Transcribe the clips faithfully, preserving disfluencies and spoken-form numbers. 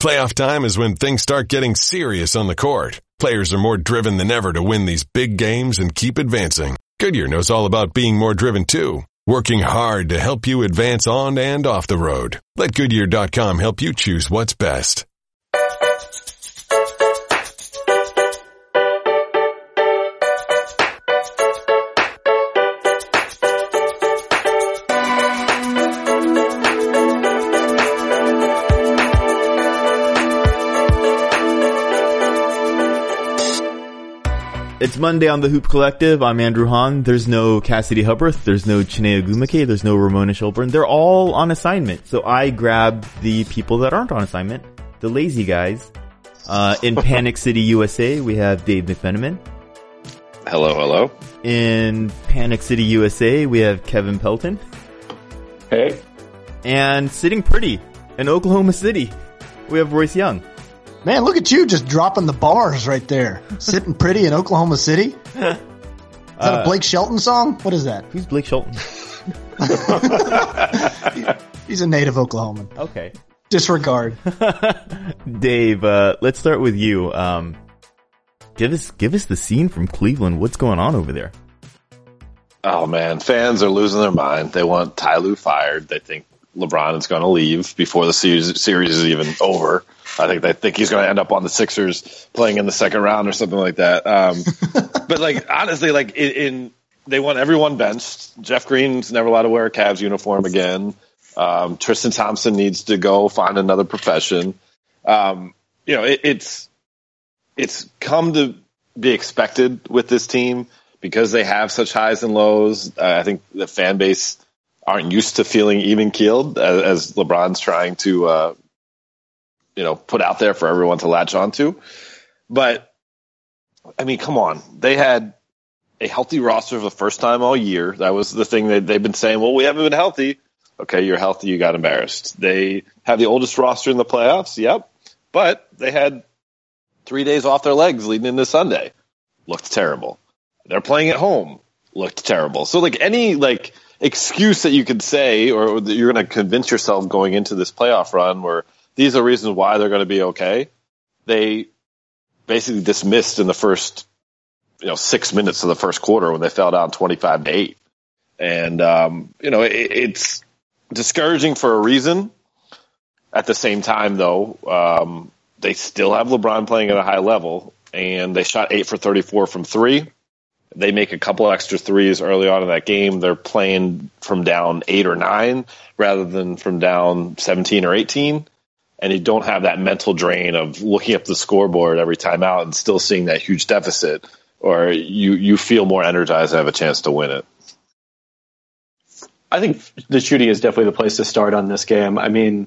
Playoff time is when things start getting serious on the court. Players are more driven than ever to win these big games and keep advancing. Goodyear knows all about being more driven too, working hard to help you advance on and off the road. Let Goodyear dot com help you choose what's best. It's Monday on the Hoop Collective. I'm Andrew Hahn. There's no Cassidy Hubberth. There's no Chinea Agumake. There's no Ramona Shelburne. They're all on assignment. So I grabbed the people that aren't on assignment, the lazy guys. Uh, in Panic City, U S A, we have Dave McMenamin. Hello, hello. In Panic City, U S A, we have Kevin Pelton. Hey. And sitting pretty in Oklahoma City, we have Royce Young. Man, look at you just dropping the bars right there. Sitting pretty in Oklahoma City. Is that uh, a Blake Shelton song? What is that? Who's Blake Shelton? He's a native Oklahoman. Okay. Disregard. Dave, uh, let's start with you. Um, give us, give us the scene from Cleveland. What's going on over there? Oh, man. Fans are losing their mind. They want Ty Lue fired. They think LeBron is going to leave before the series, series is even over. I think they think he's going to end up on the Sixers playing in the second round or something like that. Um, but like, honestly, like in, in, they want everyone benched. Jeff Green's never allowed to wear a Cavs uniform again. Um, Tristan Thompson needs to go find another profession. Um, you know, it, it's, it's come to be expected with this team because they have such highs and lows. Uh, I think the fan base aren't used to feeling even keeled as, as LeBron's trying to, uh, you know, put out there for everyone to latch onto. But I mean, come on. They had a healthy roster for the first time all year. That was the thing that they've been saying, well, we haven't been healthy. Okay, you're healthy, you got embarrassed. They have the oldest roster in the playoffs, yep. But they had three days off their legs leading into Sunday. Looked terrible. They're playing at home. Looked terrible. So like any like excuse that you could say or that you're gonna convince yourself going into this playoff run where these are reasons why they're going to be okay. They basically dismissed in the first, you know, six minutes of the first quarter when they fell down twenty-five to eight. And, um, you know, it, it's discouraging for a reason. At the same time, though, um, they still have LeBron playing at a high level, and they shot eight for thirty-four from three. They make a couple extra threes early on in that game. They're playing from down eight or nine rather than from down seventeen or eighteen. And you don't have that mental drain of looking up the scoreboard every time out and still seeing that huge deficit, or you, you feel more energized and have a chance to win it. I think the shooting is definitely the place to start on this game. I mean,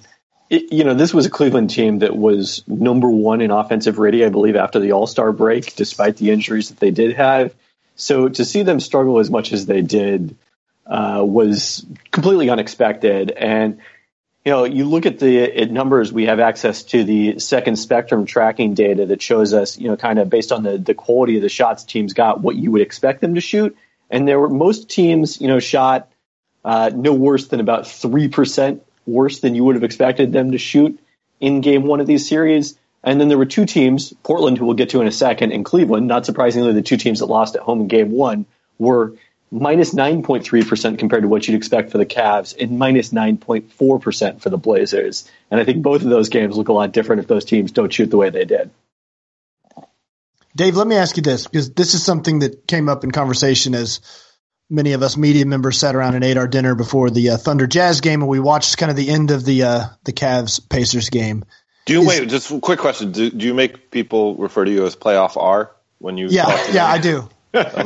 it, you know, this was a Cleveland team that was number one in offensive rating, I believe, after the All-Star break, despite the injuries that they did have. So to see them struggle as much as they did uh, was completely unexpected. And you know, you look at the at numbers, we have access to the second spectrum tracking data that shows us, you know, kind of based on the, the quality of the shots teams got, what you would expect them to shoot. And there were most teams, you know, shot uh, no worse than about three percent worse than you would have expected them to shoot in game one of these series. And then there were two teams, Portland, who we'll get to in a second, and Cleveland, not surprisingly, the two teams that lost at home in game one were minus nine point three percent compared to what you'd expect for the Cavs and minus nine point four percent for the Blazers. And I think both of those games look a lot different if those teams don't shoot the way they did. Dave, let me ask you this, because this is something that came up in conversation as many of us media members sat around and ate our dinner before the uh, Thunder Jazz game, and we watched kind of the end of the uh, the Cavs-Pacers game. Do you, is, wait, just a quick question. Do, do you make people refer to you as playoff R when you yeah, talk to Yeah, them? I do.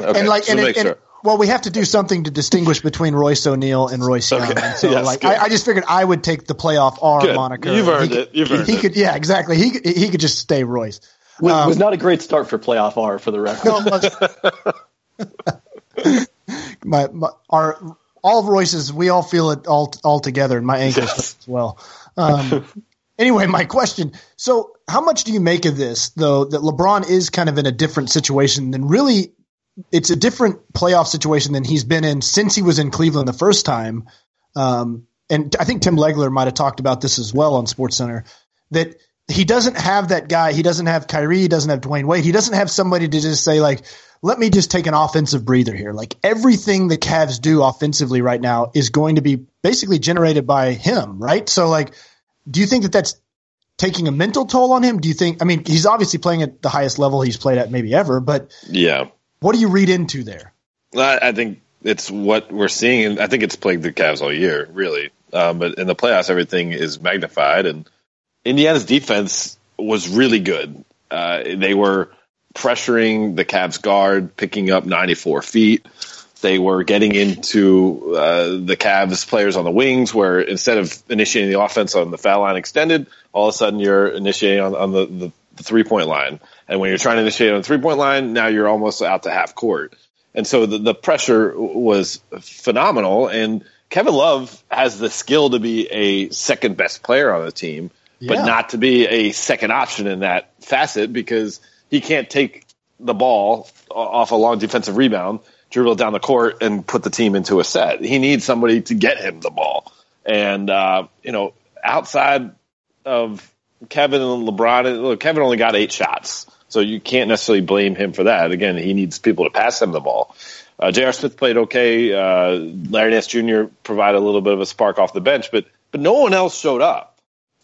Okay, and like, so and make it, sure. And, well, we have to do something to distinguish between Royce O'Neal and Royce Young. Okay. So, yes, like, I, I just figured I would take the playoff R good. moniker. You've earned he it. Could, You've earned he it. Could, yeah, exactly. He he could just stay Royce. It um, was not a great start for playoff R for the record. my, my our all of Royce's. We all feel it all all together, and my ankles yes. as well. Um, Anyway, my question, so how much do you make of this, though, that LeBron is kind of in a different situation than really – it's a different playoff situation than he's been in since he was in Cleveland the first time. Um, and I think Tim Legler might have talked about this as well on SportsCenter, that he doesn't have that guy. He doesn't have Kyrie. He doesn't have Dwayne Wade. He doesn't have somebody to just say, like, let me just take an offensive breather here. Like, everything the Cavs do offensively right now is going to be basically generated by him, right? So, like, do you think that that's taking a mental toll on him? Do you think – I mean, he's obviously playing at the highest level he's played at maybe ever, but yeah, what do you read into there? Well, I think it's what we're seeing, and I think it's plagued the Cavs all year, really. Um, but in the playoffs, everything is magnified, and Indiana's defense was really good. Uh, they were pressuring the Cavs guard, picking up ninety-four feet. They were getting into uh, the Cavs players on the wings, where instead of initiating the offense on the foul line extended, all of a sudden you're initiating on, on the, the, the three-point line. And when you're trying to initiate on the three-point line, now you're almost out to half court. And so the, the pressure was phenomenal. And Kevin Love has the skill to be a second-best player on the team, yeah, but not to be a second option in that facet, because he can't take the ball off a long defensive rebound, dribble it down the court, and put the team into a set. He needs somebody to get him the ball. And, uh, you know, outside of Kevin and LeBron, look, Kevin only got eight shots, so you can't necessarily blame him for that. Again, he needs people to pass him the ball. Uh, J R. Smith played okay. Uh, Larry Nance Junior provided a little bit of a spark off the bench, but but no one else showed up.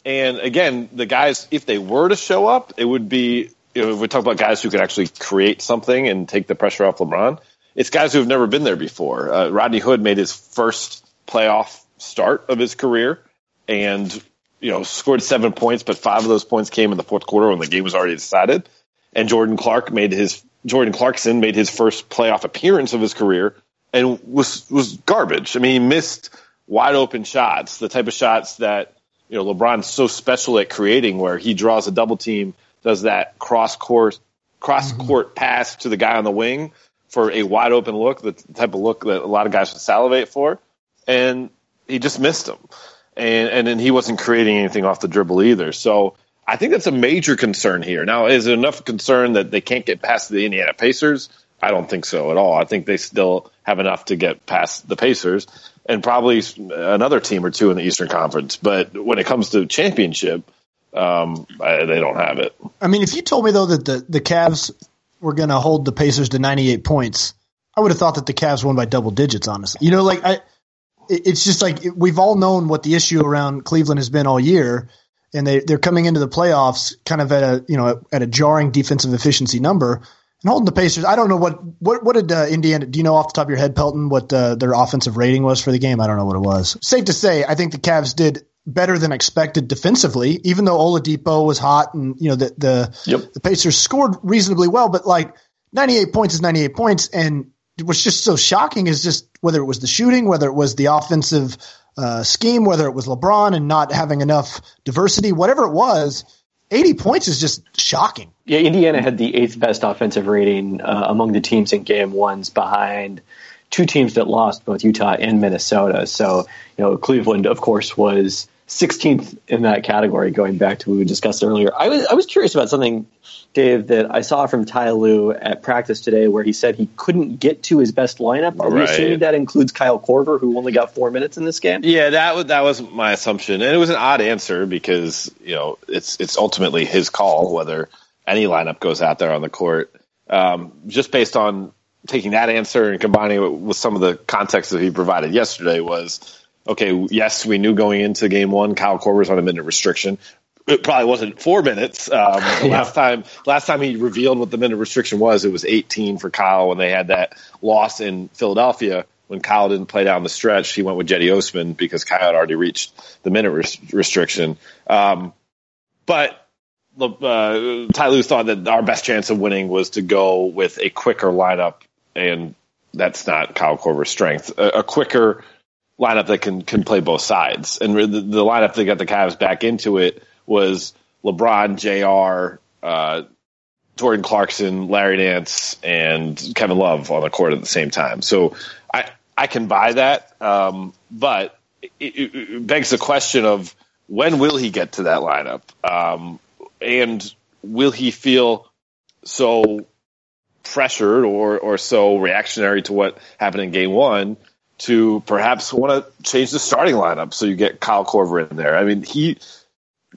And, again, the guys, if they were to show up, it would be, you know, if we talk about guys who could actually create something and take the pressure off LeBron, it's guys who have never been there before. Uh, Rodney Hood made his first playoff start of his career and, you know, scored seven points, but five of those points came in the fourth quarter when the game was already decided. And Jordan Clark made his Jordan Clarkson made his first playoff appearance of his career and was was garbage. I mean, he missed wide open shots, the type of shots that, you know, LeBron's so special at creating, where he draws a double team, does that cross court cross court mm-hmm. pass to the guy on the wing for a wide open look, the type of look that a lot of guys would salivate for, and he just missed them. And and then he wasn't creating anything off the dribble either. So I think that's a major concern here. Now, is it enough concern that they can't get past the Indiana Pacers? I don't think so at all. I think they still have enough to get past the Pacers and probably another team or two in the Eastern Conference. But when it comes to championship, um, I, they don't have it. I mean, if you told me, though, that the, the Cavs – we're going to hold the Pacers to ninety-eight points, I would have thought that the Cavs won by double digits, honestly. You know, like, I, it's just like we've all known what the issue around Cleveland has been all year, and they, they're coming into the playoffs kind of at a, you know, at a jarring defensive efficiency number. And holding the Pacers, I don't know what – what what did uh, Indiana – do you know off the top of your head, Pelton, what uh, their offensive rating was for the game? I don't know what it was. Safe to say, I think the Cavs did – better than expected defensively, even though Oladipo was hot and, you know, the the, yep. the Pacers scored reasonably well, but like ninety-eight points is ninety-eight points. And what's just so shocking is just whether it was the shooting, whether it was the offensive uh, scheme, whether it was LeBron and not having enough diversity, whatever it was, eighty points is just shocking. Yeah. Indiana had the eighth best offensive rating uh, among the teams in game ones, behind two teams that lost, both Utah and Minnesota. So, you know, Cleveland, of course, was sixteenth in that category, going back to what we discussed earlier. I was I was curious about something, Dave, that I saw from Ty Lue at practice today, where he said he couldn't get to his best lineup. Are we assuming that includes Kyle Korver, who only got four minutes in this game? Yeah, that was that was my assumption, and it was an odd answer because, you know, it's it's ultimately his call whether any lineup goes out there on the court. Um, just based on taking that answer and combining it with some of the context that he provided yesterday was, okay, yes, we knew going into game one, Kyle Korver's on a minute restriction. It probably wasn't four minutes. Um, yeah. Last time, last time he revealed what the minute restriction was, it was eighteen for Kyle when they had that loss in Philadelphia. When Kyle didn't play down the stretch, he went with Jetty Osman because Kyle had already reached the minute res- restriction. Um, but uh, Ty Lue thought that our best chance of winning was to go with a quicker lineup, and that's not Kyle Korver's strength. A, a quicker lineup that can, can play both sides. And the, the lineup that got the Cavs back into it was LeBron, J R, uh, Jordan Clarkson, Larry Nance, and Kevin Love on the court at the same time. So I, I can buy that, um, but it, it begs the question of when will he get to that lineup? Um, and will he feel so pressured or, or so reactionary to what happened in game one to perhaps want to change the starting lineup so you get Kyle Korver in there? I mean, he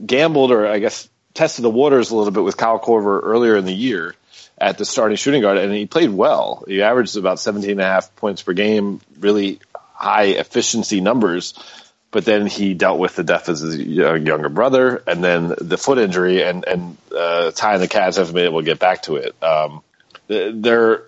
gambled, or I guess tested the waters a little bit with Kyle Korver earlier in the year at the starting shooting guard, and he played well. He averaged about seventeen and a half points per game, really high efficiency numbers. But then he dealt with the death of his younger brother, and then the foot injury, and and uh, Ty and the Cavs haven't been able to get back to it. Um, they're,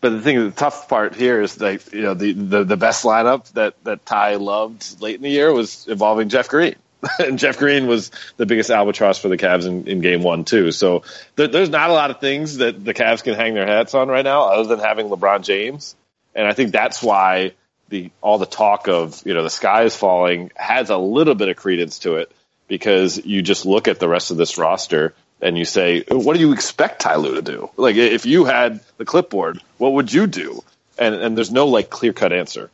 but the thing, the tough part here is that, you know, the, the, the best lineup that, that Ty loved late in the year was involving Jeff Green, and Jeff Green was the biggest albatross for the Cavs in, in game one too. So there, there's not a lot of things that the Cavs can hang their hats on right now, other than having LeBron James, and I think that's why. The, all the talk of, you know, the sky is falling has a little bit of credence to it, because you just look at the rest of this roster and you say, what do you expect Ty Lue to do? Like, if you had the clipboard, what would you do? And and there's no, like, clear-cut answer.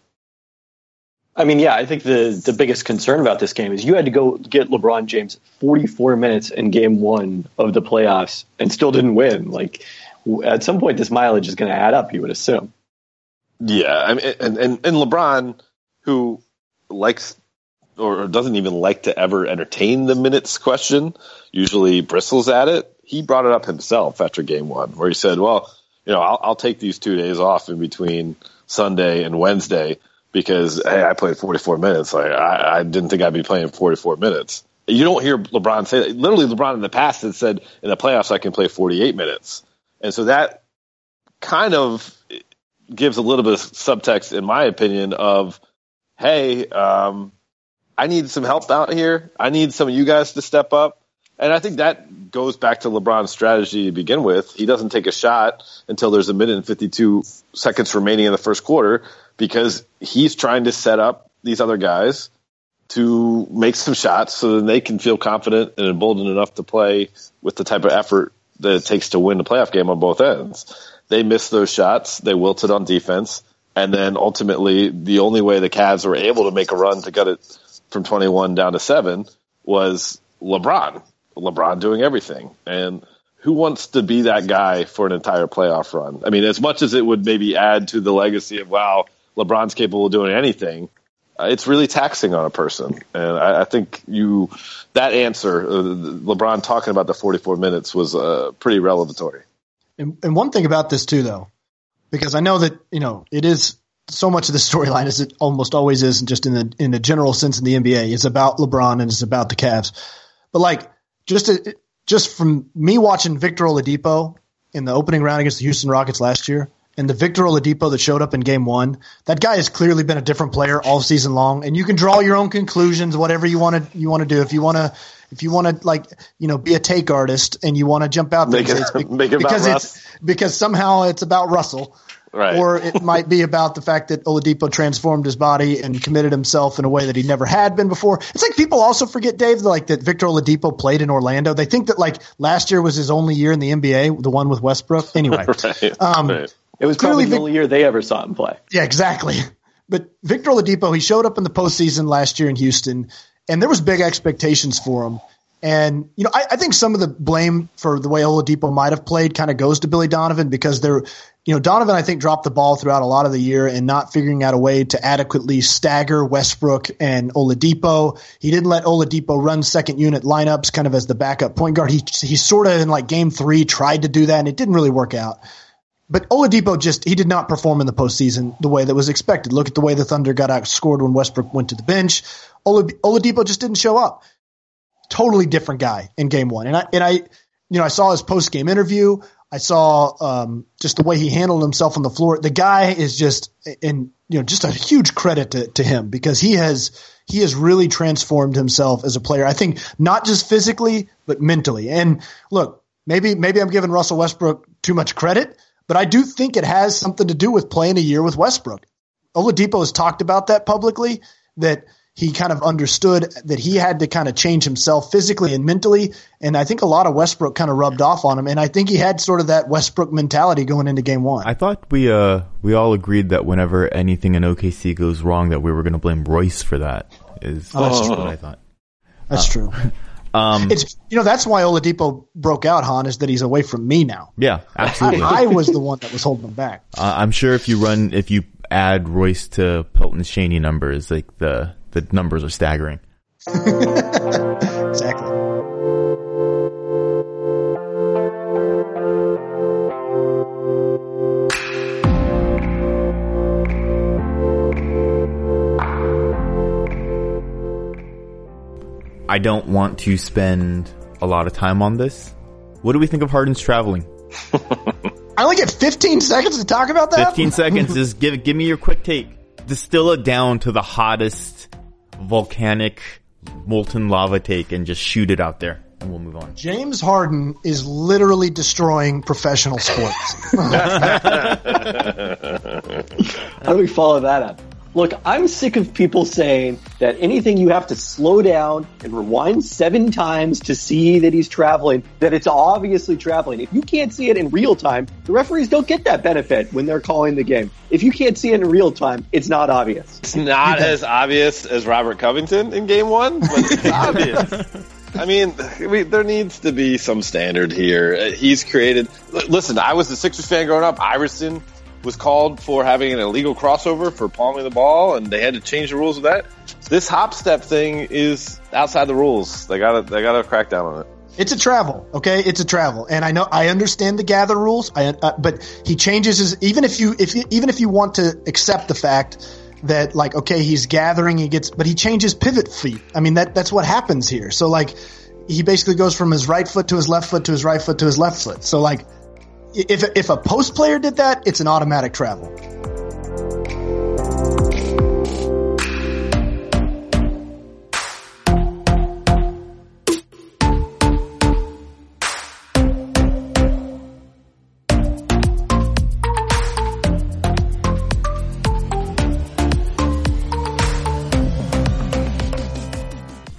I mean, yeah, I think the, the biggest concern about this game is you had to go get LeBron James forty-four minutes in game one of the playoffs and still didn't win. Like, at some point, this mileage is going to add up, you would assume. Yeah, I mean, and, and, and LeBron, who likes or doesn't even like to ever entertain the minutes question, usually bristles at it. He brought it up himself after game one, where he said, well, you know, I'll, I'll take these two days off in between Sunday and Wednesday because, hey, I played forty-four minutes. Like, I, I didn't think I'd be playing forty-four minutes. You don't hear LeBron say that. Literally, LeBron in the past had said, in the playoffs, I can play forty-eight minutes. And so that kind of gives a little bit of subtext, in my opinion, of, hey, um, I need some help out here. I need some of you guys to step up. And I think that goes back to LeBron's strategy to begin with. He doesn't take a shot until there's a minute and fifty-two seconds remaining in the first quarter, because he's trying to set up these other guys to make some shots so that they can feel confident and emboldened enough to play with the type of effort that it takes to win the playoff game on both ends. They missed those shots. They wilted on defense. And then ultimately, the only way the Cavs were able to make a run to cut it from twenty-one down to seven was LeBron. LeBron doing everything. And who wants to be that guy for an entire playoff run? I mean, as much as it would maybe add to the legacy of, wow, LeBron's capable of doing anything, it's really taxing on a person. And I, I think you that answer, uh, LeBron talking about the forty-four minutes, was uh, pretty revelatory. And, and one thing about this too, though, because I know that, you know, it is so much of the storyline, as it almost always is, just in the in the general sense in the N B A, it's about LeBron and it's about the Cavs. But like just to, just from me watching Victor Oladipo in the opening round against the Houston Rockets last year, and the Victor Oladipo that showed up in game one, that guy has clearly been a different player all season long. And you can draw your own conclusions, whatever you want to you want to do. If you want to, if you want to, like, you know, be a take artist and you want to jump out there, make it, it's be- make it because about it's Russ. Because somehow it's about Russell, right? Or it might be about the fact that Oladipo transformed his body and committed himself in a way that he never had been before. It's like people also forget, Dave, like that Victor Oladipo played in Orlando. They think that like last year was his only year in the N B A, the one with Westbrook. Anyway. right, um, right. It was probably Clearly, the only year they ever saw him play. Yeah, exactly. But Victor Oladipo, he showed up in the postseason last year in Houston, and there was big expectations for him. And, you know, I, I think some of the blame for the way Oladipo might have played kind of goes to Billy Donovan, because there, you know, Donovan, I think, dropped the ball throughout a lot of the year and not figuring out a way to adequately stagger Westbrook and Oladipo. He didn't let Oladipo run second unit lineups kind of as the backup point guard. He, he sort of in like game three tried to do that, and it didn't really work out. But Oladipo just – he did not perform in the postseason the way that was expected. Look at the way the Thunder got outscored when Westbrook went to the bench. Oladipo just didn't show up. Totally different guy in game one. And I, and I you know, I saw his post-game interview. I saw um, just the way he handled himself on the floor. The guy is just – and, you know, just a huge credit to, to him, because he has – he has really transformed himself as a player. I think not just physically but mentally. And, look, maybe maybe I'm giving Russell Westbrook too much credit, but I do think it has something to do with playing a year with Westbrook. Oladipo has talked about that publicly, that he kind of understood that he had to kind of change himself physically and mentally. And I think a lot of Westbrook kind of rubbed off on him. And I think he had sort of that Westbrook mentality going into game one. I thought we uh we all agreed that whenever anything in O K C goes wrong, that we were going to blame Royce for that. Is oh, that's oh. What I thought. That's uh. true. Um, it's you know that's why Oladipo broke out, Han, is that he's away from me now. Yeah, absolutely. I, I was the one that was holding him back. Uh, I'm sure if you run if you add Royce to Pelton's Shaney numbers, like the the numbers are staggering. Exactly. I don't want to spend a lot of time on this. What do we think of Harden's traveling? I only get fifteen seconds to talk about that? fifteen seconds. Just give give me your quick take. Distill it down to the hottest volcanic molten lava take and just shoot it out there. And we'll move on. James Harden is literally destroying professional sports. How do we follow that up? Look, I'm sick of people saying that anything you have to slow down and rewind seven times to see that he's traveling, that it's obviously traveling. If you can't see it in real time, the referees don't get that benefit when they're calling the game. If you can't see it in real time, it's not obvious. It's not as obvious as Robert Covington in game one, but it's obvious. I mean, we, there needs to be some standard here. He's created – listen, I was a Sixers fan growing up. Iverson was called for having an illegal crossover for palming the ball, and they had to change the rules of that. This hop step thing is outside the rules. They got to they got to crack down on it. It's a travel, okay? It's a travel, and I know I understand the gather rules. I, uh, but he changes his even if you if even if you want to accept the fact that, like, okay, he's gathering, he gets, but he changes pivot feet. I mean, that that's what happens here. So, like, he basically goes from his right foot to his left foot to his right foot to his left foot. So, like, if if a post player did that, it's an automatic travel.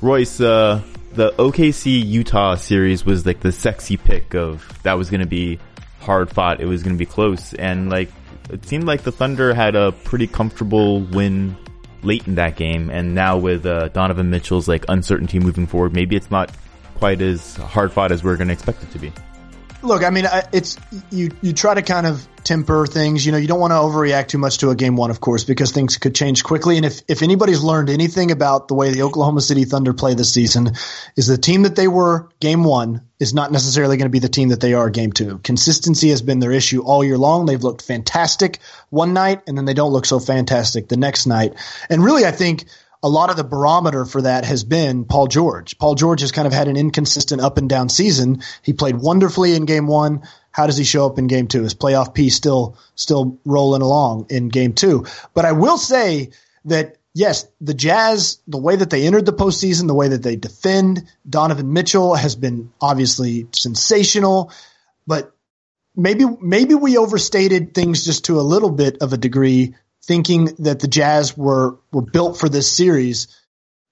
Royce, uh, the O K C Utah series was like the sexy pick of that was going to be hard fought. It was going to be close. And like, it seemed like the Thunder had a pretty comfortable win late in that game. And now with uh, Donovan Mitchell's like uncertainty moving forward, maybe it's not quite as hard fought as we're going to expect it to be. Look, I mean, it's you, you try to kind of temper things. You know, you don't want to overreact too much to a game one, of course, because things could change quickly. And if, if anybody's learned anything about the way the Oklahoma City Thunder play this season, is the team that they were game one is not necessarily going to be the team that they are game two. Consistency has been their issue all year long. They've looked fantastic one night, and then they don't look so fantastic the next night. And really, I think a lot of the barometer for that has been Paul George. Paul George has kind of had an inconsistent up and down season. He played wonderfully in game one. How does he show up in game two? His playoff piece still still rolling along in game two. But I will say that, yes, the Jazz, the way that they entered the postseason, the way that they defend, Donovan Mitchell has been obviously sensational. But maybe maybe we overstated things just to a little bit of a degree, thinking that the Jazz were, were built for this series.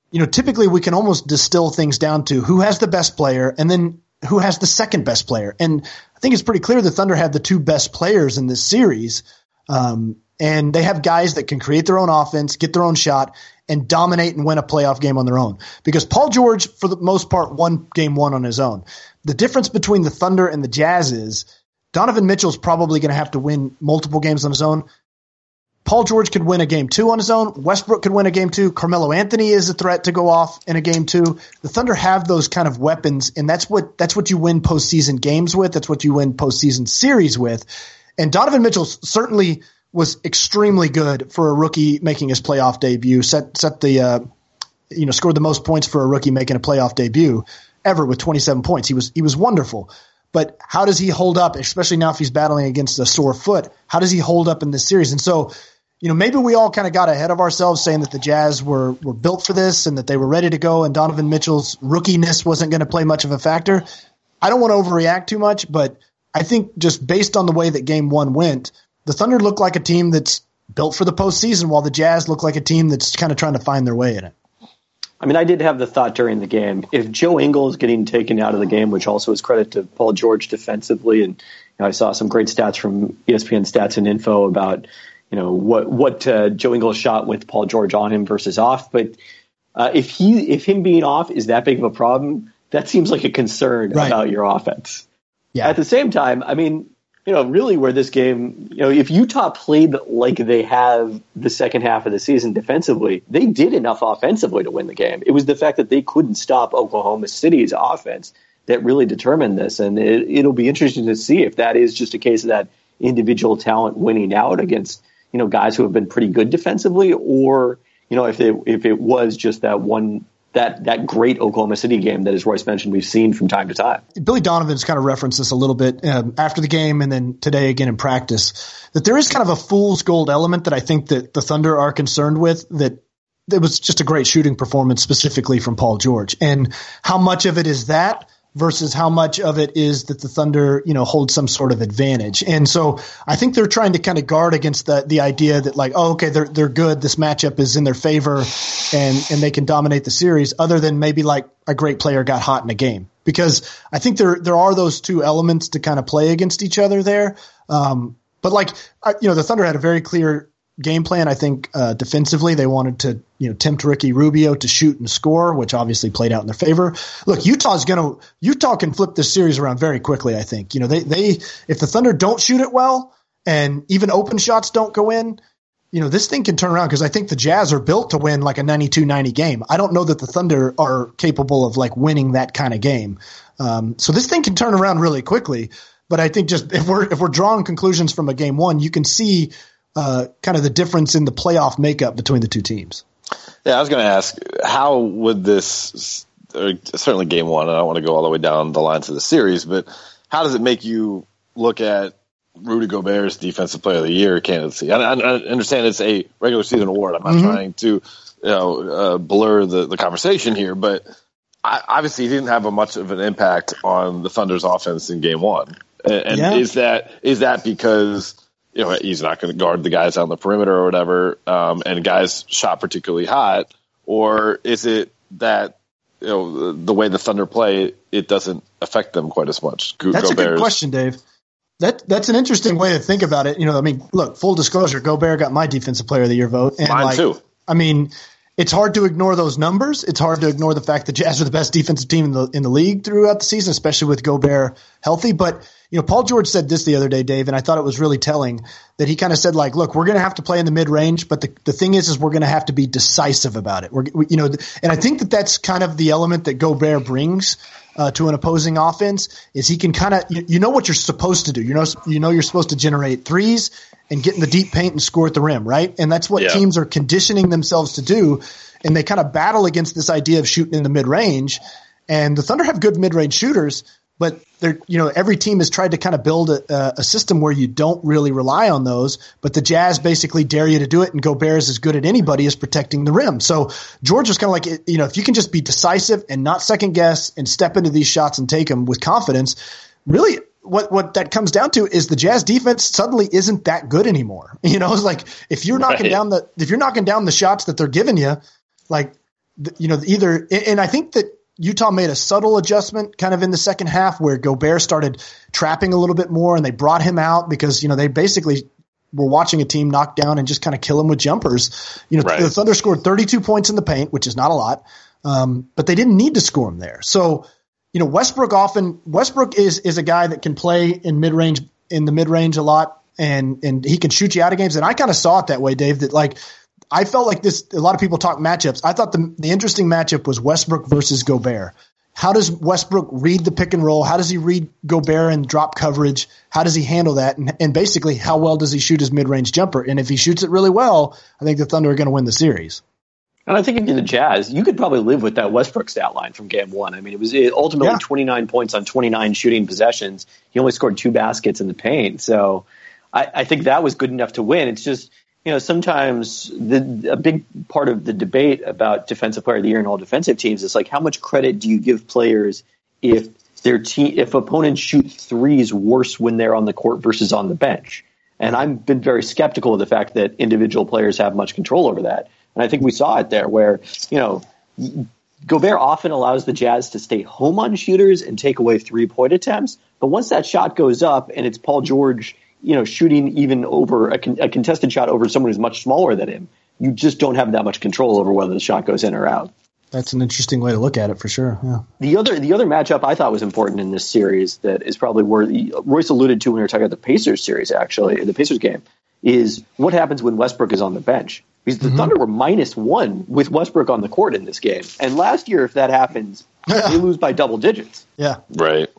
You know, typically we can almost distill things down to who has the best player and then who has the second best player. And I think it's pretty clear the Thunder had the two best players in this series. Um, and they have guys that can create their own offense, get their own shot, and dominate and win a playoff game on their own. Because Paul George, for the most part, won game one on his own. The difference between the Thunder and the Jazz is Donovan Mitchell's probably going to have to win multiple games on his own. Paul George could win a game two on his own. Westbrook could win a game two. Carmelo Anthony is a threat to go off in a game two. The Thunder have those kind of weapons, and that's what that's what you win postseason games with. That's what you win postseason series with. And Donovan Mitchell certainly was extremely good for a rookie making his playoff debut. Set set the uh, you know scored the most points for a rookie making a playoff debut ever with twenty-seven points. He was he was wonderful. But how does he hold up, especially now if he's battling against a sore foot? How does he hold up in this series? And so, you know, maybe we all kind of got ahead of ourselves saying that the Jazz were, were built for this and that they were ready to go and Donovan Mitchell's rookiness wasn't going to play much of a factor. I don't want to overreact too much, but I think just based on the way that game one went, the Thunder looked like a team that's built for the postseason while the Jazz looked like a team that's kind of trying to find their way in it. I mean, I did have the thought during the game, if Joe Ingles getting taken out of the game, which also is credit to Paul George defensively, and you know, I saw some great stats from E S P N Stats and Info about – you know, what what uh, Joe Ingles shot with Paul George on him versus off. But uh, if he if him being off is that big of a problem, that seems like a concern right about your offense. Yeah. At the same time, I mean, you know, really where this game, you know, if Utah played like they have the second half of the season defensively, they did enough offensively to win the game. It was the fact that they couldn't stop Oklahoma City's offense that really determined this. And it, it'll be interesting to see if that is just a case of that individual talent winning out against, you know, guys who have been pretty good defensively, or, you know, if it, if it was just that one, that that great Oklahoma City game that, as Royce mentioned, we've seen from time to time. Billy Donovan's kind of referenced this a little bit um, after the game and then today again in practice, that there is kind of a fool's gold element that I think that the Thunder are concerned with, that it was just a great shooting performance specifically from Paul George. And how much of it is that versus how much of it is that the Thunder, you know, hold some sort of advantage. And so I think they're trying to kind of guard against the the idea that like, oh, okay, they're they're good. This matchup is in their favor and, and they can dominate the series, other than maybe like a great player got hot in a game. Because I think there there are those two elements to kind of play against each other there. Um, but like, I, you know, the Thunder had a very clear game plan. I think uh, defensively, they wanted to, you know, tempt Ricky Rubio to shoot and score, which obviously played out in their favor. Look, Utah's going to Utah can flip this series around very quickly. I think, you know, they they if the Thunder don't shoot it well and even open shots don't go in, you know, this thing can turn around, because I think the Jazz are built to win like a ninety-two ninety game. I don't know that the Thunder are capable of like winning that kind of game. Um, so this thing can turn around really quickly. But I think just if we're if we're drawing conclusions from a game one, you can see Uh, kind of the difference in the playoff makeup between the two teams. Yeah, I was going to ask, how would this, or certainly game one, and I don't want to go all the way down the lines of the series, but how does it make you look at Rudy Gobert's Defensive Player of the Year candidacy? I, I, I understand it's a regular season award. I'm not mm-hmm. trying to you know, uh, blur the, the conversation here, but I, obviously he didn't have a much of an impact on the Thunder's offense in game one. And, and yeah. is that is that because you know, he's not going to guard the guys on the perimeter or whatever, um, and guys shot particularly hot? Or is it that, you know, the, the way the Thunder play, it doesn't affect them quite as much? Go- that's Gobert's- a good question, Dave. That That's an interesting way to think about it. You know, I mean, look, full disclosure, Gobert got my Defensive Player of the Year vote. And Mine, like, too. I mean, it's hard to ignore those numbers. It's hard to ignore the fact that Jazz are the best defensive team in the in the league throughout the season, especially with Gobert healthy. But you know, Paul George said this the other day, Dave, and I thought it was really telling, that he kind of said, like, look, we're going to have to play in the mid-range, but the, the thing is, is we're going to have to be decisive about it. We're, we, you know, and I think that that's kind of the element that Gobert brings uh, to an opposing offense, is he can kind of, you, you know what you're supposed to do. You know, you know you're supposed to generate threes and get in the deep paint and score at the rim, right? And that's what yeah. teams are conditioning themselves to do, and they kind of battle against this idea of shooting in the mid-range. And the Thunder have good mid-range shooters, but they're, you know, every team has tried to kind of build a, a system where you don't really rely on those, but the Jazz basically dare you to do it, and Gobert is as good at anybody as protecting the rim. So George was kind of like, you know, if you can just be decisive and not second guess and step into these shots and take them with confidence, really what, what that comes down to is the Jazz defense suddenly isn't that good anymore. You know, it's like if you're knocking right. down the, if you're knocking down the shots that they're giving you, like, you know, either, and I think that Utah made a subtle adjustment kind of in the second half where Gobert started trapping a little bit more, and they brought him out because, you know, they basically were watching a team knock down and just kind of kill him with jumpers. You know, right. The Thunder scored thirty-two points in the paint, which is not a lot, um, but they didn't need to score him there. So, you know, Westbrook often – Westbrook is is a guy that can play in mid-range in the mid-range a lot, and, and he can shoot you out of games. And I kind of saw it that way, Dave, that like – I felt like this – a lot of people talk matchups. I thought the, the interesting matchup was Westbrook versus Gobert. How does Westbrook read the pick and roll? How does he read Gobert and drop coverage? How does he handle that? And, and basically, how well does he shoot his mid-range jumper? And if he shoots it really well, I think the Thunder are going to win the series. And I think if you're the Jazz, you could probably live with that Westbrook stat line from game one. I mean, it was ultimately yeah. twenty-nine points on twenty-nine shooting possessions. He only scored two baskets in the paint. So I, I think that was good enough to win. It's just – you know, sometimes the, a big part of the debate about Defensive Player of the Year and all defensive teams is like, how much credit do you give players if their team, if opponents shoot threes worse when they're on the court versus on the bench? And I've been very skeptical of the fact that individual players have much control over that. And I think we saw it there where, you know, Gobert often allows the Jazz to stay home on shooters and take away three-point attempts. But once that shot goes up and it's Paul George, you know, shooting even over a, con- a contested shot over someone who's much smaller than him, you just don't have that much control over whether the shot goes in or out. That's an interesting way to look at it for sure. Yeah. The other the other matchup I thought was important in this series that is probably worthy. Royce alluded to when we were talking about the Pacers series, actually, the Pacers game, is what happens when Westbrook is on the bench. Because the mm-hmm. Thunder were minus one with Westbrook on the court in this game. And last year, if that happens, they lose by double digits. Yeah. Right.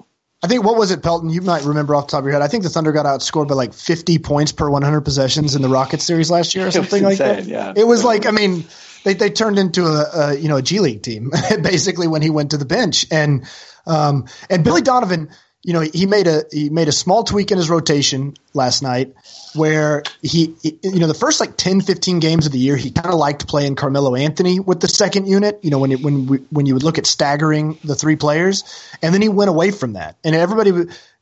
I think, what was it, Pelton? You might remember off the top of your head. I think the Thunder got outscored by like fifty points per one hundred possessions in the Rockets series last year or something like that. Yeah. It was like, I mean, they they turned into a, a you know a G League team basically when he went to the bench. And um and Billy Donovan, you know, he made a he made a small tweak in his rotation last night where he, he you know, the first like ten, fifteen games of the year, he kind of liked playing Carmelo Anthony with the second unit, you know, when it, when we, when you would look at staggering the three players. And then he went away from that. And everybody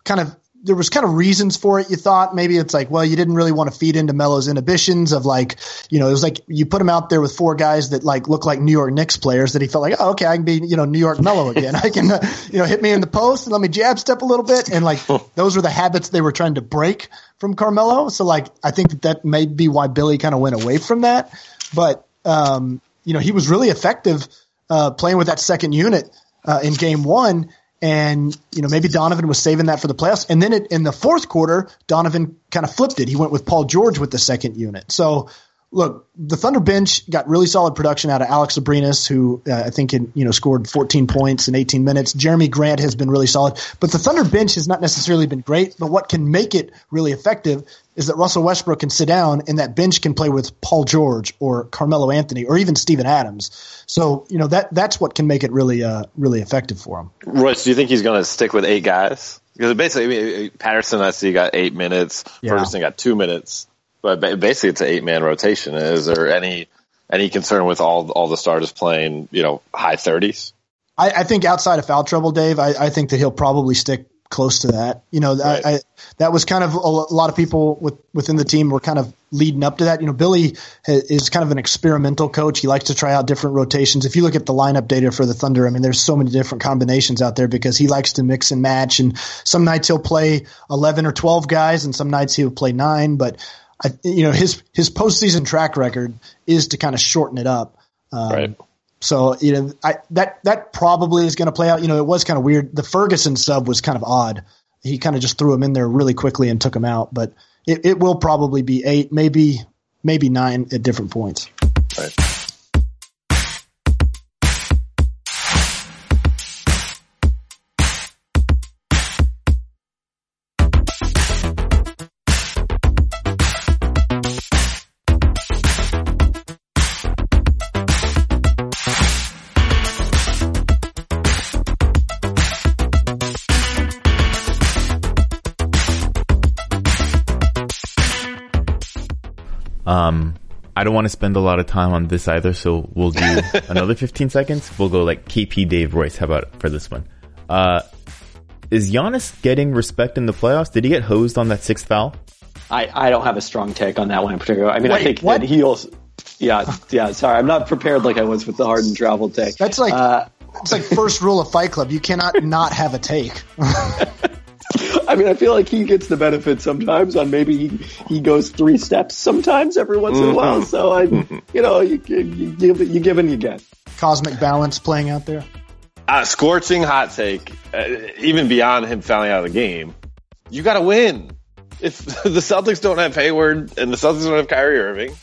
kind of – there was kind of reasons for it, you thought. Maybe it's like, well, you didn't really want to feed into Melo's inhibitions of like, you know, it was like you put him out there with four guys that like look like New York Knicks players that he felt like, oh, okay, I can be, you know, New York Melo again. I can, uh, you know, hit me in the post and let me jab step a little bit. And like those were the habits they were trying to break from Carmelo. So like I think that, that may be why Billy kind of went away from that. But, um, you know, he was really effective uh, playing with that second unit uh, in game one. And, you know, maybe Donovan was saving that for the playoffs. And then it, in the fourth quarter, Donovan kind of flipped it. He went with Paul George with the second unit. So, look, the Thunder bench got really solid production out of Alex Abrinas, who uh, I think, had, you know, scored fourteen points in eighteen minutes. Jeremy Grant has been really solid. But the Thunder bench has not necessarily been great. But what can make it really effective is that Russell Westbrook can sit down and that bench can play with Paul George or Carmelo Anthony or even Steven Adams. So, you know, that that's what can make it really uh, really effective for him. Royce, do you think he's going to stick with eight guys? Because basically, I mean, Patterson, I see, got eight minutes. Yeah. Ferguson got two minutes. But basically, it's an eight-man rotation. Is there any any concern with all all the starters playing, you know, high thirties? I, I think outside of foul trouble, Dave, I, I think that he'll probably stick close to that. You know, right. I, I, that was kind of a, a lot of people with, within the team were kind of leading up to that. You know, Billy is kind of an experimental coach. He likes to try out different rotations. If you look at the lineup data for the Thunder, I mean, there's so many different combinations out there because he likes to mix and match. And some nights he'll play eleven or twelve guys, and some nights he'll play nine. But I, you know, his his postseason track record is to kind of shorten it up. Um, right. So, you know, I, that that probably is going to play out. You know, it was kind of weird. The Ferguson sub was kind of odd. He kind of just threw him in there really quickly and took him out. But it, it will probably be eight, maybe maybe nine at different points. Right. Um, I don't want to spend a lot of time on this either, so we'll do another fifteen seconds. We'll go like K P, Dave, Royce. How about for this one? Uh, is Giannis getting respect in the playoffs? Did he get hosed on that sixth foul? I, I don't have a strong take on that one in particular. I mean, Wait, I think what? that he also, yeah, yeah, sorry. I'm not prepared like I was with the Harden travel take. That's like, uh, that's like first rule of Fight Club. You cannot not have a take. I mean, I feel like he gets the benefit sometimes on maybe he, he goes three steps sometimes every once in a while. So, I, you know, you, you, give, you give and you get. Cosmic balance playing out there. Uh, scorching hot take, uh, even beyond him fouling out of the game, you got to win. If the Celtics don't have Hayward and the Celtics don't have Kyrie Irving,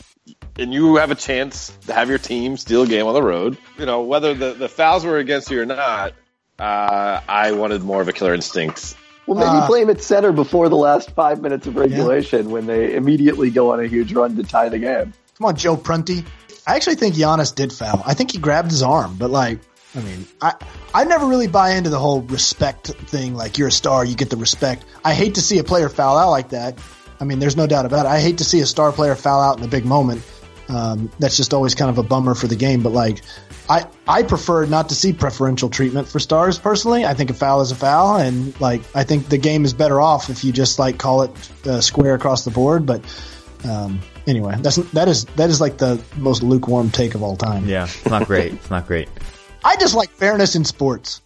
and you have a chance to have your team steal a game on the road, you know, whether the, the fouls were against you or not, uh, I wanted more of a killer instinct. Well, maybe uh, play him at center before the last five minutes of regulation yeah. when they immediately go on a huge run to tie the game. Come on, Joe Prunty. I actually think Giannis did foul. I think he grabbed his arm, but like, I mean, I I never really buy into the whole respect thing. Like, you're a star, you get the respect. I hate to see a player foul out like that. I mean, there's no doubt about it. I hate to see a star player foul out in a big moment. Um, that's just always kind of a bummer for the game. But like, I, I prefer not to see preferential treatment for stars personally. I think a foul is a foul, and like, I think the game is better off if you just like call it uh, square across the board. But um, anyway, that's that is that is like the most lukewarm take of all time. Yeah, it's not great. It's not great. I just like fairness in sports.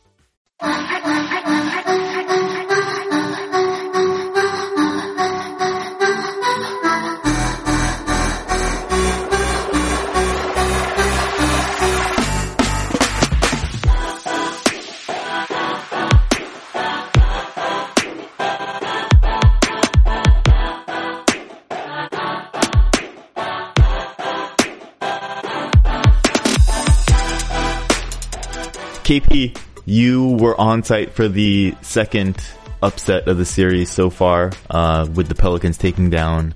K P, you were on site for the second upset of the series so far, uh, with the Pelicans taking down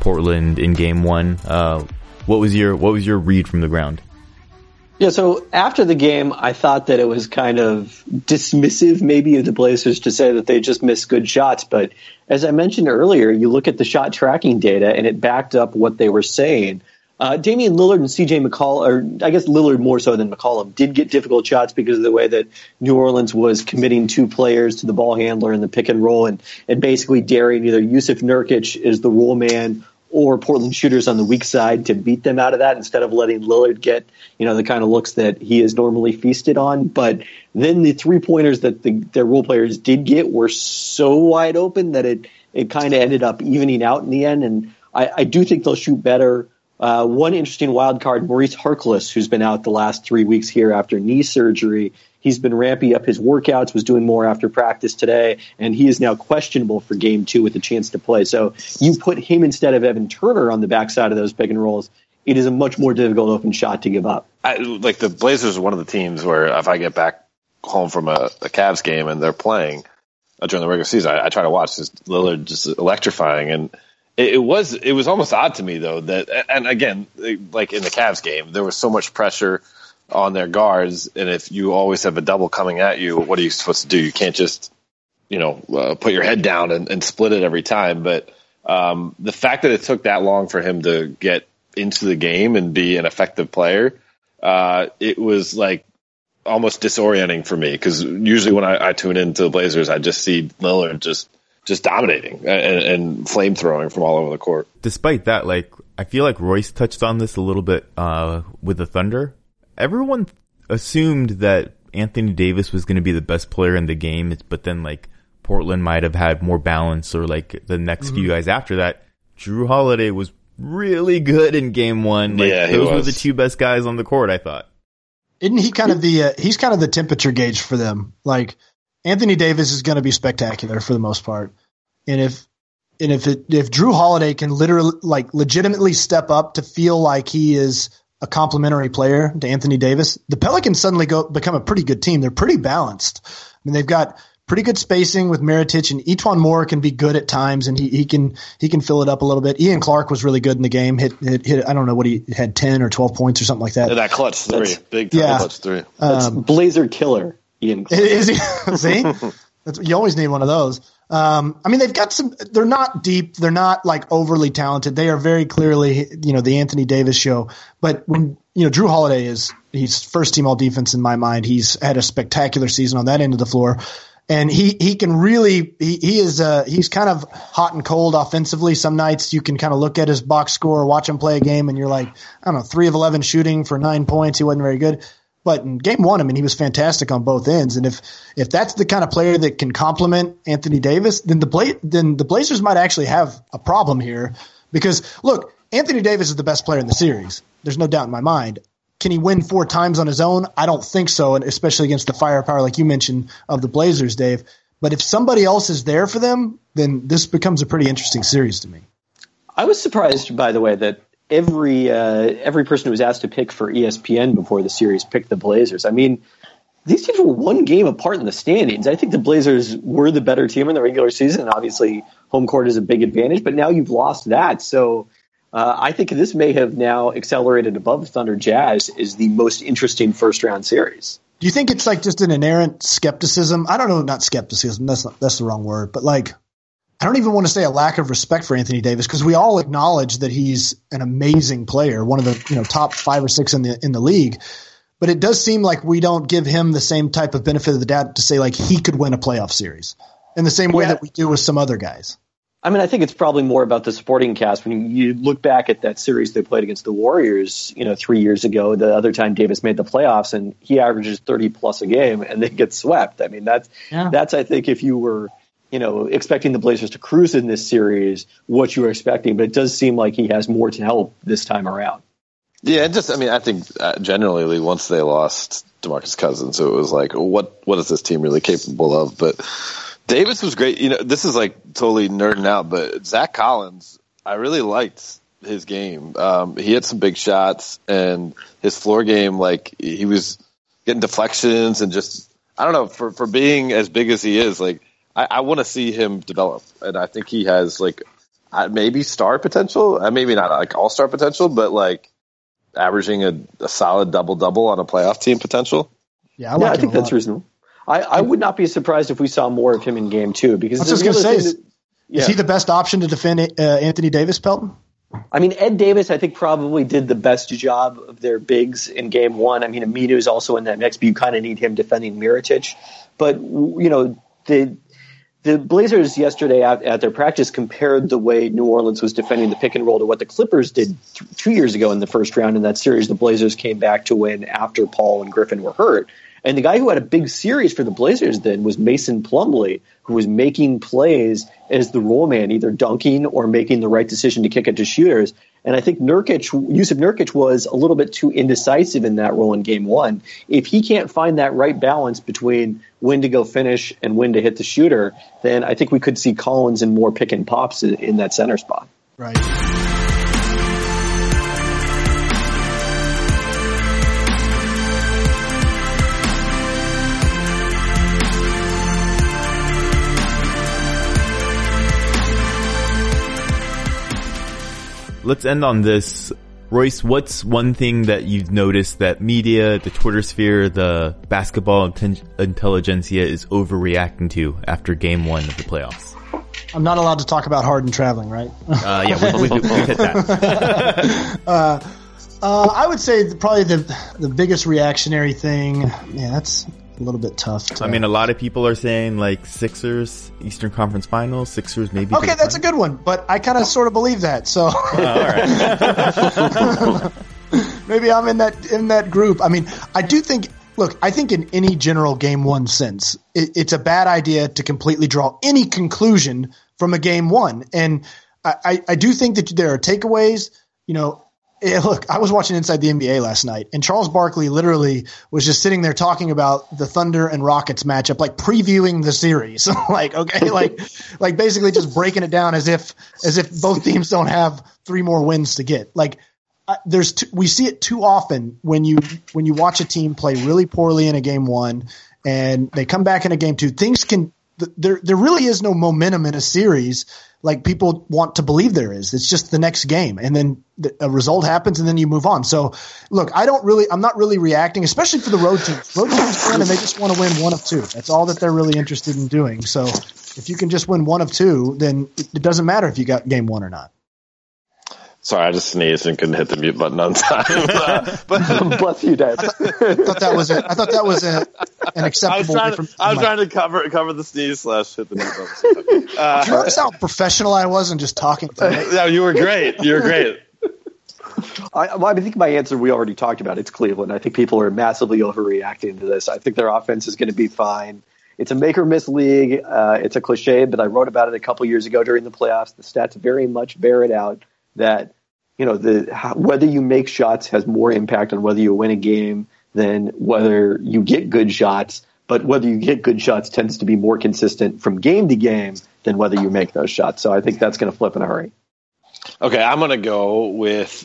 Portland in game one. Uh, what was your, what was your read from the ground? Yeah, so after the game, I thought that it was kind of dismissive maybe of the Blazers to say that they just missed good shots. But as I mentioned earlier, you look at the shot tracking data, and it backed up what they were saying. Uh, Damian Lillard and C J McCollum, or I guess Lillard more so than McCollum, did get difficult shots because of the way that New Orleans was committing two players to the ball handler in the pick and roll and, and basically daring either Yusuf Nurkic as the roll man or Portland shooters on the weak side to beat them out of that instead of letting Lillard get, you know, the kind of looks that he is normally feasted on. But then the three-pointers that the, their role players did get were so wide open that it, it kind of ended up evening out in the end. And I, I do think they'll shoot better. Uh, one interesting wild card, Maurice Harkless, who's been out the last three weeks here after knee surgery. He's been ramping up his workouts, was doing more after practice today, and he is now questionable for game two with a chance to play. So you put him instead of Evan Turner on the backside of those pick and rolls, it is a much more difficult open shot to give up. I, like the Blazers are one of the teams where if I get back home from a, a Cavs game and they're playing uh, during the regular season, I, I try to watch this Lillard just electrifying. And It was it was almost odd to me, though, that, and again, like in the Cavs game, there was so much pressure on their guards, and if you always have a double coming at you, what are you supposed to do? You can't just, you know, uh, put your head down and, and split it every time. But um, the fact that it took that long for him to get into the game and be an effective player, uh, it was like almost disorienting for me, because usually when I, I tune into the Blazers, I just see Lillard just... just dominating and, and flame throwing from all over the court. Despite that, like, I feel like Royce touched on this a little bit uh, with the Thunder. Everyone assumed that Anthony Davis was going to be the best player in the game, but then like Portland might have had more balance, or like the next mm-hmm. few guys after that. Drew Holiday was really good in game one. Like, yeah, he those was. were the two best guys on the court, I thought. Isn't he kind of the uh, he's kind of the temperature gauge for them? Like, Anthony Davis is going to be spectacular for the most part. And if and if it, if Drew Holiday can literally like legitimately step up to feel like he is a complimentary player to Anthony Davis, the Pelicans suddenly go become a pretty good team. They're pretty balanced. I mean, they've got pretty good spacing with Miritich, and Etuan Moore can be good at times, and he, he can he can fill it up a little bit. Ian Clark was really good in the game. Hit hit, hit I don't know what he had, ten or twelve points or something like that. Yeah, that clutch three, that's, big time yeah, clutch three. That's um, Blazer killer. Ian Clark. Is he? See, that's, you always need one of those. Um, I mean, they've got some. They're not deep. They're not like overly talented. They are very clearly, you know, the Anthony Davis show. But when you know Drew Holiday is, he's first team all defense in my mind. He's had a spectacular season on that end of the floor, and he he can really he, he is uh, he's kind of hot and cold offensively. Some nights you can kind of look at his box score, watch him play a game, and you're like, I don't know, three of eleven shooting for nine points. He wasn't very good. But in game one, I mean, he was fantastic on both ends. And if, if that's the kind of player that can complement Anthony Davis, then the Bla- then the Blazers might actually have a problem here. Because, look, Anthony Davis is the best player in the series. There's no doubt in my mind. Can he win four times on his own? I don't think so, and especially against the firepower, like you mentioned, of the Blazers, Dave. But if somebody else is there for them, then this becomes a pretty interesting series to me. I was surprised, by the way, that Every uh, every person who was asked to pick for E S P N before the series picked the Blazers. I mean, these teams were one game apart in the standings. I think the Blazers were the better team in the regular season, and obviously home court is a big advantage, but now you've lost that. So uh, I think this may have now accelerated above Thunder Jazz is the most interesting first-round series. Do you think it's like just an inherent skepticism? I don't know, not skepticism. That's not, that's the wrong word, but like – I don't even want to say a lack of respect for Anthony Davis, because we all acknowledge that he's an amazing player, one of the you know top five or six in the in the league. But it does seem like we don't give him the same type of benefit of the doubt to say like he could win a playoff series in the same way yeah. that we do with some other guys. I mean, I think it's probably more about the supporting cast. When you look back at that series they played against the Warriors, you know, three years ago, the other time Davis made the playoffs, and he averages thirty plus a game, and they get swept. I mean, that's yeah. that's I think if you were. you know, expecting the Blazers to cruise in this series, what you were expecting, but it does seem like he has more to help this time around. Yeah, just, I mean, I think generally once they lost DeMarcus Cousins, it was like, what, what is this team really capable of? But Davis was great. You know, this is like totally nerding out, but Zach Collins, I really liked his game. Um, he had some big shots, and his floor game, like he was getting deflections and just, I don't know, for, for being as big as he is, like, I, I want to see him develop, and I think he has like maybe star potential, maybe not like all-star potential, but like averaging a, a solid double-double on a playoff team potential? Yeah, I, like yeah, I think that's reasonable. I, I would not be surprised if we saw more of him in game two. Because I was just going to say, is, that, yeah. is he the best option to defend uh, Anthony Davis, Pelton? I mean, Ed Davis, I think, probably did the best job of their bigs in game one. I mean, Aminu is also in that mix, but you kind of need him defending Mirotić. But, you know, the the Blazers yesterday at, at their practice compared the way New Orleans was defending the pick and roll to what the Clippers did th- two years ago in the first round in that series. The Blazers came back to win after Paul and Griffin were hurt. And the guy who had a big series for the Blazers then was Mason Plumlee, who was making plays as the roll man, either dunking or making the right decision to kick it to shooters. And I think Nurkic, Jusuf Nurkic was a little bit too indecisive in that role in game one. If he can't find that right balance between when to go finish and when to hit the shooter, then I think we could see Collins and more pick and pops in that center spot. Right. Let's end on this. Royce, what's one thing that you've noticed that media, the Twitter sphere, the basketball inten- intelligentsia is overreacting to after game one of the playoffs? I'm not allowed to talk about Harden traveling, right? Uh, yeah, we, we, we, we've hit that. uh, uh, I would say probably the the biggest reactionary thing, yeah, that's a little bit tough. To, I mean, a lot of people are saying like Sixers, Eastern Conference Finals, Sixers maybe. Okay, that's a good one, but I kind of sort of believe that. So uh, all right. Maybe I'm in that in that group. I mean, I do think. Look, I think in any general game one sense, it, it's a bad idea to completely draw any conclusion from a game one, and I, I, I do think that there are takeaways. You know. Yeah, look, I was watching Inside the N B A last night, and Charles Barkley literally was just sitting there talking about the Thunder and Rockets matchup, like previewing the series, like okay, like like basically just breaking it down as if as if both teams don't have three more wins to get. Like I, there's t- we see it too often when you when you watch a team play really poorly in a game one, and they come back in a game two. Things can th- there there really is no momentum in a series. Like people want to believe there is. It's just the next game. And then a result happens and then you move on. So look, I don't really, I'm not really reacting, especially for the road teams. Road teams win and they just want to win one of two. That's all that they're really interested in doing. So if you can just win one of two, then it doesn't matter if you got game one or not. Sorry, I just sneezed and couldn't hit the mute button on time. Uh, but bless you, Dave. I thought, I thought that was a, I thought that was a, an acceptable. I was trying to, I was trying to cover cover the sneeze slash hit the mute button. Uh, Do you notice how professional I was and just talking to you? No, you were great. You were great. I, well, I think my answer we already talked about. It's Cleveland. I think people are massively overreacting to this. I think their offense is going to be fine. It's a make or miss league. Uh, it's a cliche, but I wrote about it a couple years ago during the playoffs. The stats very much bear it out. That, you know, the how, whether you make shots has more impact on whether you win a game than whether you get good shots. But whether you get good shots tends to be more consistent from game to game than whether you make those shots. So I think that's going to flip in a hurry. Okay, I'm going to go with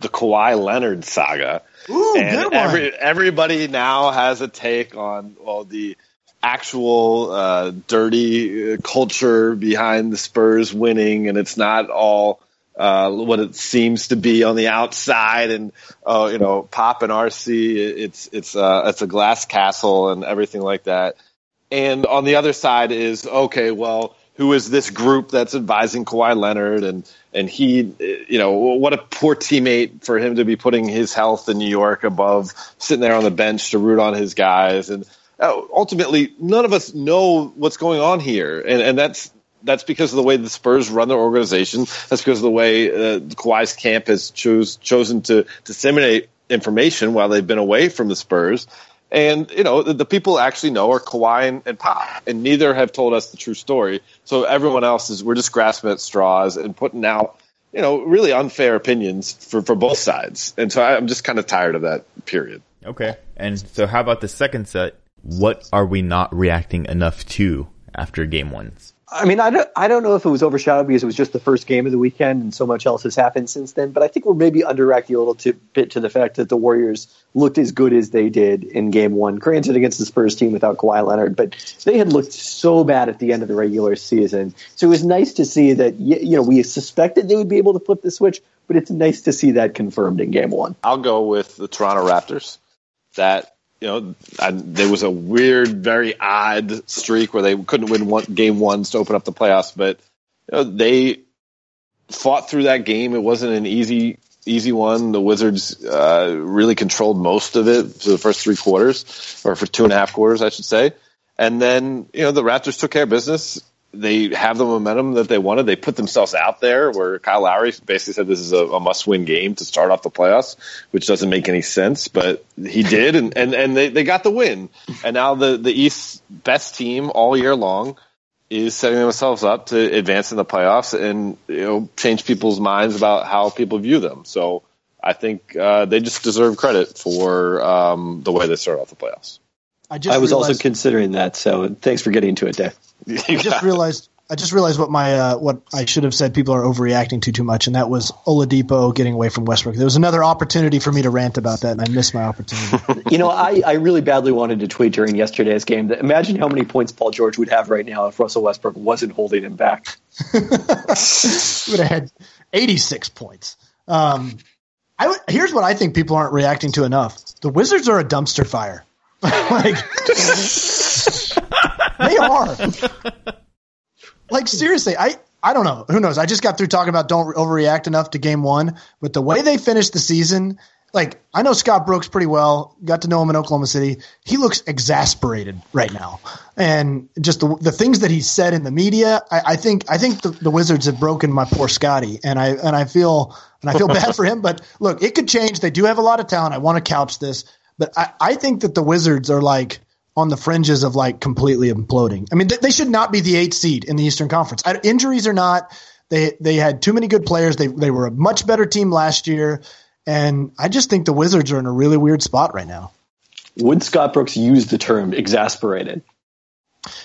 the Kawhi Leonard saga. Ooh, and good one. Every, everybody now has a take on all the actual uh, dirty culture behind the Spurs winning, and it's not all – Uh, what it seems to be on the outside, and uh, you know, Pop and R C, it's it's uh, it's a glass castle and everything like that. And on the other side is okay, well, who is this group that's advising Kawhi Leonard, and and he, you know, what a poor teammate for him to be putting his health in New York above sitting there on the bench to root on his guys, and uh, ultimately, none of us know what's going on here, and and that's. That's because of the way the Spurs run their organization. That's because of the way uh, Kawhi's camp has choose, chosen to disseminate information while they've been away from the Spurs. And, you know, the, the people actually know are Kawhi and, and Pop, and neither have told us the true story. So everyone else is – we're just grasping at straws and putting out, you know, really unfair opinions for, for both sides. And so I, I'm just kind of tired of that, period. Okay. And so how about the second set? What are we not reacting enough to after game ones? I mean, I don't, I don't know if it was overshadowed because it was just the first game of the weekend and so much else has happened since then. But I think we're maybe underreacting a little t- bit to the fact that the Warriors looked as good as they did in game one. Granted, against the Spurs team without Kawhi Leonard, but they had looked so bad at the end of the regular season. So it was nice to see that, you know, we suspected they would be able to flip the switch, but it's nice to see that confirmed in game one. I'll go with the Toronto Raptors. That, you know, I, there was a weird, very odd streak where they couldn't win one, game ones to open up the playoffs, but you know, they fought through that game. It wasn't an easy easy one. The Wizards uh, really controlled most of it for the first three quarters, or for two and a half quarters, I should say. And then, you know, the Raptors took care of business. They have the momentum that they wanted. They put themselves out there where Kyle Lowry basically said this is a, a must-win game to start off the playoffs, which doesn't make any sense, but he did, and, and, and they, they got the win. And now the, the East's best team all year long is setting themselves up to advance in the playoffs and, you know, change people's minds about how people view them. So I think uh, they just deserve credit for um, the way they started off the playoffs. I, just I was realized- also considering that, so thanks for getting into it, Dave. I just realized I just realized what my uh, what I should have said people are overreacting to too much, and that was Oladipo getting away from Westbrook. There was another opportunity for me to rant about that, and I missed my opportunity. You know, I, I really badly wanted to tweet during yesterday's game that imagine how many points Paul George would have right now if Russell Westbrook wasn't holding him back. He would have had eighty-six points. Um, I w- here's what I think people aren't reacting to enough. The Wizards are a dumpster fire. Like they are. Like seriously, I, I don't know. Who knows? I just got through talking about don't overreact enough to game one, but the way they finished the season, like I know Scott Brooks pretty well, got to know him in Oklahoma City. He looks exasperated right now. And just the, the things that he said in the media, I, I think I think the, the Wizards have broken my poor Scotty, and I and I feel and I feel bad for him, but look, it could change. They do have a lot of talent. I want to couch this, but I, I think that the Wizards are like on the fringes of like completely imploding. I mean, th- they should not be the eighth seed in the Eastern Conference. I, injuries or not, they they had too many good players. They they were a much better team last year, and I just think the Wizards are in a really weird spot right now. Would Scott Brooks use the term exasperated?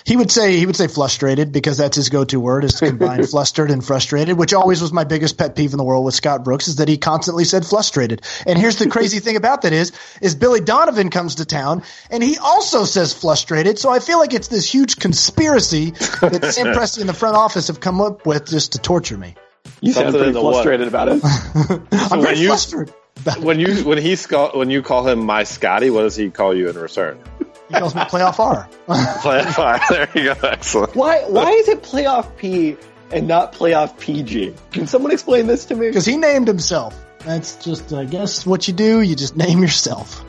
He would say he would say frustrated because that's his go-to word is combined flustered and frustrated, which always was my biggest pet peeve in the world with Scott Brooks is that he constantly said frustrated. And here's the crazy thing about that is is Billy Donovan comes to town and he also says frustrated. So I feel like it's this huge conspiracy that Sam Presti and the front office have come up with just to torture me. You sound pretty frustrated about it. I'm pretty flustered. When you when he when you call him my Scotty, what does he call you in return? He calls me playoff R. Playoff R. There you go. Excellent. Why Why is it playoff P and not playoff P G? Can someone explain this to me? Because he named himself. That's just, I guess, what you do. You just name yourself.